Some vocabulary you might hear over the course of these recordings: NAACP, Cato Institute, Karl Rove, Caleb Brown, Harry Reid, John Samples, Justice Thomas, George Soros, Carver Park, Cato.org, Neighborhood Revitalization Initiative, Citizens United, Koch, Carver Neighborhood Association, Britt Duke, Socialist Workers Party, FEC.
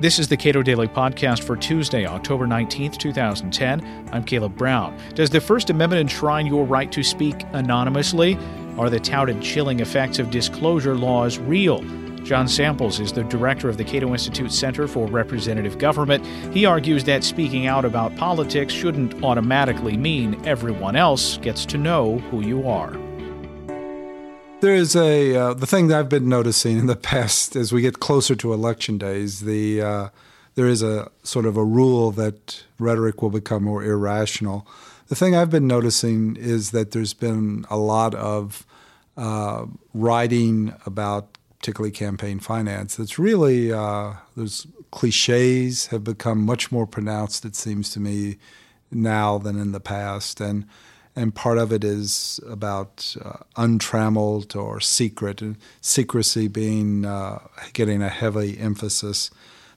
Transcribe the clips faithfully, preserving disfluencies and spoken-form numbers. This is the Cato Daily Podcast for Tuesday, October nineteenth, twenty ten. I'm Caleb Brown. Does the First Amendment enshrine your right to speak anonymously? Are the touted chilling effects of disclosure laws real? John Samples is the director of the Cato Institute Center for Representative Government. He argues that speaking out about politics shouldn't automatically mean everyone else gets to know who you are. There is a uh, the thing that I've been noticing in the past as we get closer to election days. The uh, there is a sort of a rule that rhetoric will become more irrational. The thing I've been noticing is that there's been a lot of uh, writing about particularly campaign finance. That's really uh, those cliches have become much more pronounced. It seems to me now than in the past, and. And part of it is about uh, untrammeled or secret, and secrecy being uh, getting a heavy emphasis.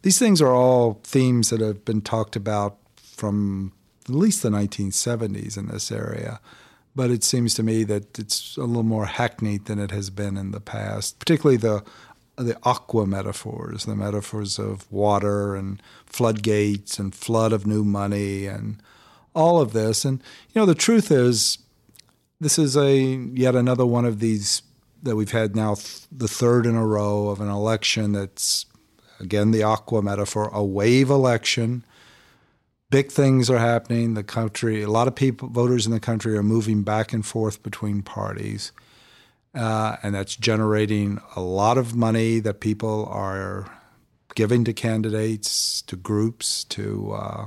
These things are all themes that have been talked about from at least the nineteen seventies in this area. But it seems to me that it's a little more hackneyed than it has been in the past, particularly the the aqua metaphors, the metaphors of water and floodgates and flood of new money and all of this. And, you know, the truth is this is a yet another one of these that we've had now th- the third in a row of an election that's, again, the aqua metaphor, a wave election. Big things are happening. The country, a lot of people, voters in the country are moving back and forth between parties. Uh, and that's generating a lot of money that people are giving to candidates, to groups, to... Uh,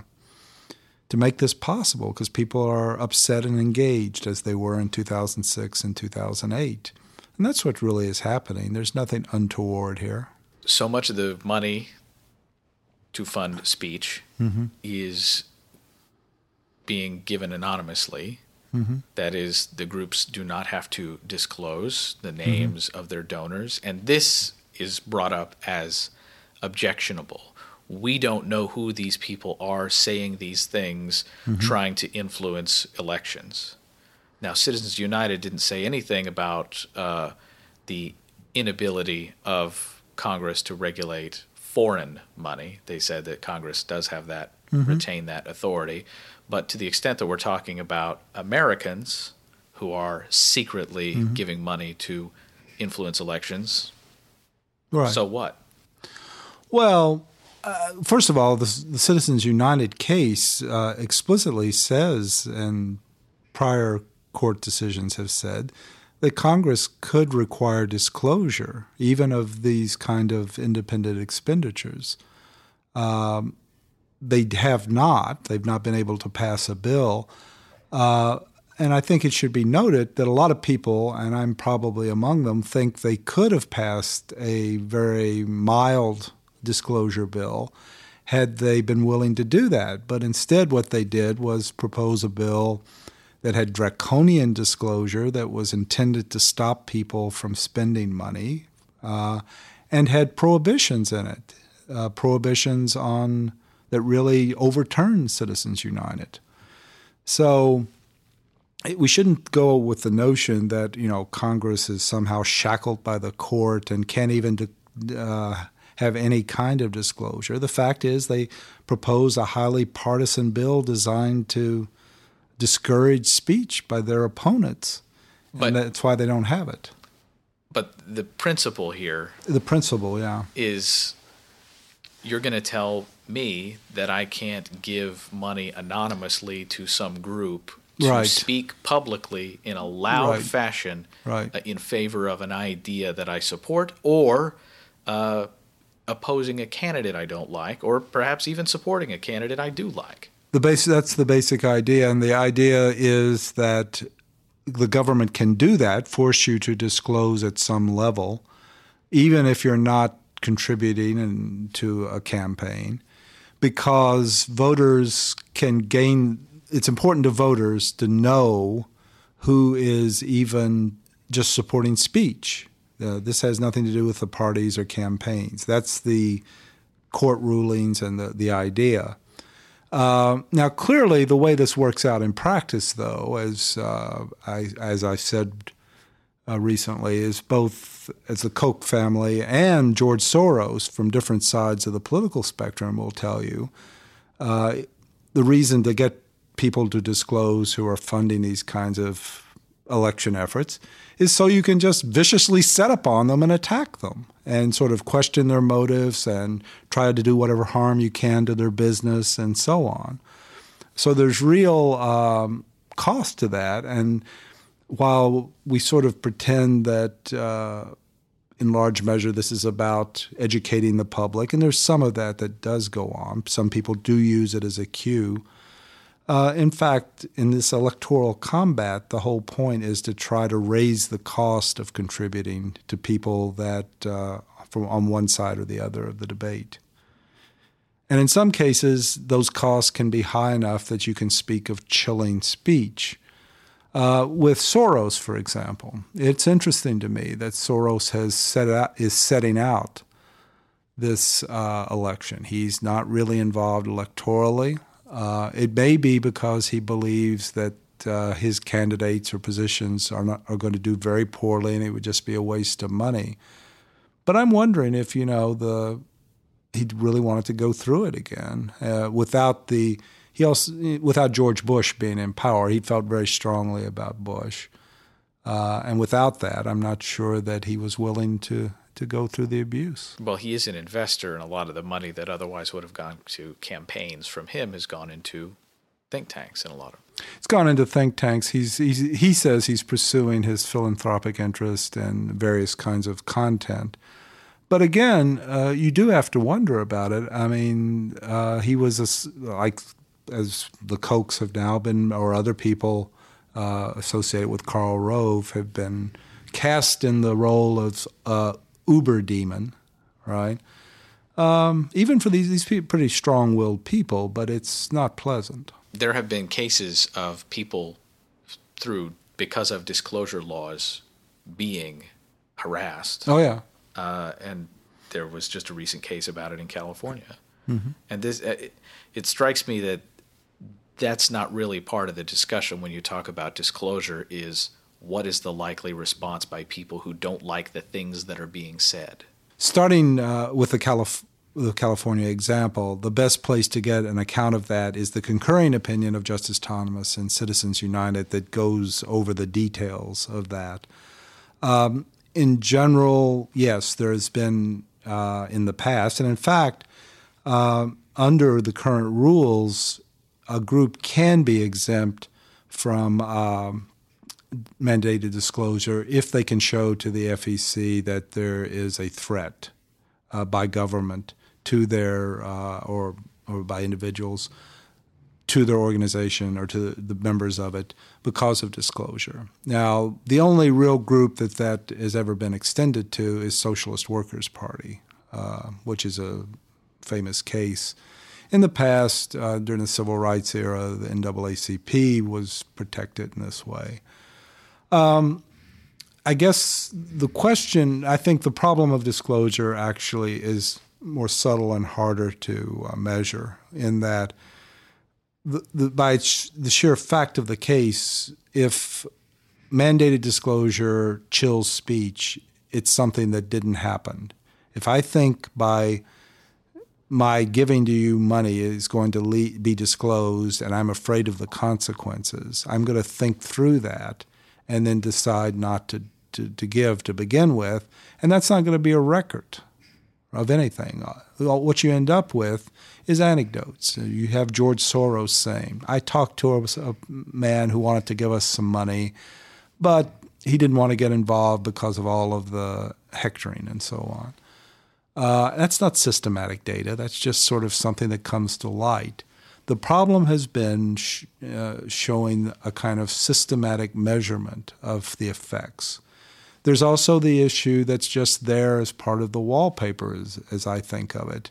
to make this possible, because people are upset and engaged as they were in two thousand six and two thousand eight. And that's what really is happening. There's nothing untoward here. So much of the money to fund speech mm-hmm. is being given anonymously. Mm-hmm. That is, the groups do not have to disclose the names mm-hmm. of their donors. And this is brought up as objectionable. We don't know who these people are saying these things, mm-hmm. trying to influence elections. Now, Citizens United didn't say anything about uh, the inability of Congress to regulate foreign money. They said that Congress does have that, mm-hmm. retain that authority. But to the extent that we're talking about Americans who are secretly mm-hmm. giving money to influence elections, right. So what? Well... Uh, first of all, the, the Citizens United case uh, explicitly says, and prior court decisions have said, that Congress could require disclosure even of these kind of independent expenditures. Um, they have not. They've not been able to pass a bill. Uh, and I think it should be noted that a lot of people, and I'm probably among them, think they could have passed a very mild disclosure bill had they been willing to do that. But instead what they did was propose a bill that had draconian disclosure that was intended to stop people from spending money uh, and had prohibitions in it, uh, prohibitions on that really overturned Citizens United. So we shouldn't go with the notion that, you know, Congress is somehow shackled by the court and can't even uh, have any kind of disclosure. The fact is they propose a highly partisan bill designed to discourage speech by their opponents, but, and that's why they don't have it. But the principle here... The principle, yeah. ...is you're going to tell me that I can't give money anonymously to some group to right. speak publicly in a loud right. fashion right. in favor of an idea that I support or... Uh, opposing a candidate I don't like, or perhaps even supporting a candidate I do like. The base, that's the basic idea, and the idea is that the government can do that, force you to disclose at some level, even if you're not contributing in, to a campaign, because voters can gain – it's important to voters to know who is even just supporting speech. Uh, this has nothing to do with the parties or campaigns. That's the court rulings and the, the idea. Uh, now, clearly, the way this works out in practice, though, as uh, I, as I said uh, recently is both as the Koch family and George Soros from different sides of the political spectrum will tell you, uh, the reason to get people to disclose who are funding these kinds of election efforts is so you can just viciously set upon them and attack them and sort of question their motives and try to do whatever harm you can to their business and so on. So there's real um, cost to that. And while we sort of pretend that uh, in large measure this is about educating the public, and there's some of that that does go on. Some people do use it as a cue. Uh, in fact, in this electoral combat, the whole point is to try to raise the cost of contributing to people that uh, from on one side or the other of the debate. And in some cases, those costs can be high enough that you can speak of chilling speech. Uh, with Soros, for example, it's interesting to me that Soros has set out, is setting out this uh, election. He's not really involved electorally. Uh, it may be because he believes that uh, his candidates or positions are not are going to do very poorly, and it would just be a waste of money. But I'm wondering if you know the he really wanted to go through it again uh, without the he also without George Bush being in power. He felt very strongly about Bush, uh, and without that, I'm not sure that he was willing to. to go through the abuse. Well, he is an investor, and a lot of the money that otherwise would have gone to campaigns from him has gone into think tanks and a lot of... It's gone into think tanks. He's, he's He says he's pursuing his philanthropic interest and various kinds of content. But again, uh, you do have to wonder about it. I mean, uh, he was, a, like as the Kochs have now been, or other people uh, associated with Karl Rove have been cast in the role of... Uh, Uber demon, right? Um, even for these, these people, pretty strong-willed people, but it's not pleasant. There have been cases of people through, because of disclosure laws, being harassed. Oh, yeah. Uh, and there was just a recent case about it in California. Mm-hmm. And this, it, it strikes me that that's not really part of the discussion when you talk about disclosure is... What is the likely response by people who don't like the things that are being said? Starting uh, with the, Calif- the California example, the best place to get an account of that is the concurring opinion of Justice Thomas and Citizens United that goes over the details of that. Um, in general, yes, there has been uh, in the past, and in fact, uh, under the current rules, a group can be exempt from... Um, mandated disclosure if they can show to the F E C that there is a threat uh, by government to their uh, or or by individuals to their organization or to the members of it because of disclosure. Now, the only real group that that has ever been extended to is Socialist Workers Party, uh, which is a famous case. In the past, uh, during the Civil Rights era, the N double A C P was protected in this way. Um, I guess the question, I think the problem of disclosure actually is more subtle and harder to uh, measure in that the, the, by sh- the sheer fact of the case, if mandated disclosure chills speech, it's something that didn't happen. If I think by my giving to you money is going to le- be disclosed and I'm afraid of the consequences, I'm going to think through that. And then decide not to, to, to give to begin with. And that's not going to be a record of anything. What you end up with is anecdotes. You have George Soros saying, I talked to a, a man who wanted to give us some money, but he didn't want to get involved because of all of the hectoring and so on. Uh, that's not systematic data. That's just sort of something that comes to light. The problem has been sh- uh, showing a kind of systematic measurement of the effects. There's also the issue that's just there as part of the wallpaper, as, as I think of it.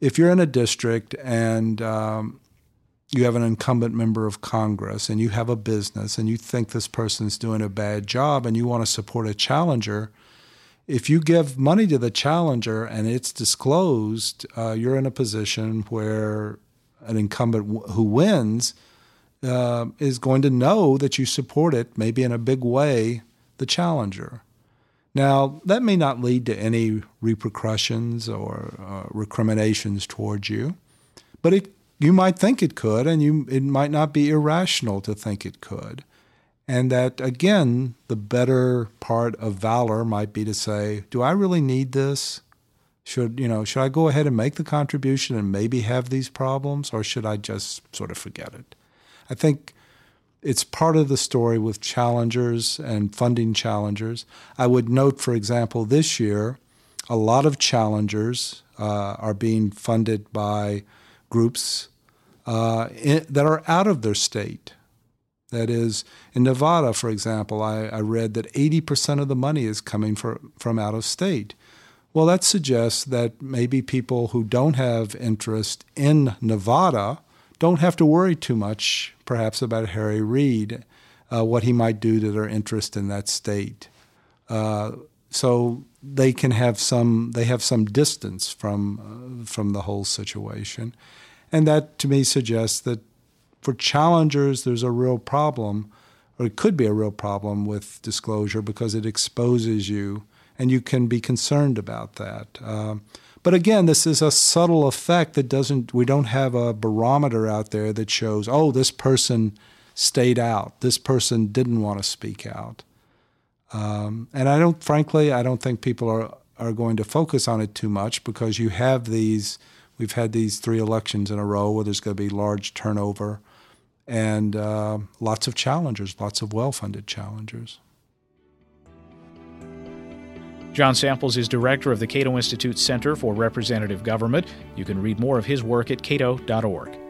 If you're in a district and um, you have an incumbent member of Congress and you have a business and you think this person's doing a bad job and you want to support a challenger, if you give money to the challenger and it's disclosed, uh, you're in a position where... an incumbent who wins uh, is going to know that you support it, maybe in a big way, the challenger. Now, that may not lead to any repercussions or uh, recriminations towards you, but it, you might think it could, and you, it might not be irrational to think it could. And that, again, the better part of valor might be to say, do I really need this? Should, you know, should I go ahead and make the contribution and maybe have these problems, or should I just sort of forget it? I think it's part of the story with challengers and funding challengers. I would note, for example, this year, a lot of challengers uh, are being funded by groups uh, in, that are out of their state. That is, in Nevada, for example, I, I read that eighty percent of the money is coming for, from out of state. Well, that suggests that maybe people who don't have interest in Nevada don't have to worry too much, perhaps, about Harry Reid, uh, what he might do to their interest in that state. Uh, so they can have some they have some distance from uh, from the whole situation, and that to me suggests that for challengers, there's a real problem, or it could be a real problem with disclosure because it exposes you. And you can be concerned about that. Um, but again, this is a subtle effect that doesn't, we don't have a barometer out there that shows, oh, this person stayed out. This person didn't want to speak out. Um, and I don't, frankly, I don't think people are, are going to focus on it too much because you have these, we've had these three elections in a row where there's going to be large turnover and uh, lots of challengers, lots of well-funded challengers. John Samples is director of the Cato Institute Center for Representative Government. You can read more of his work at Cato dot org.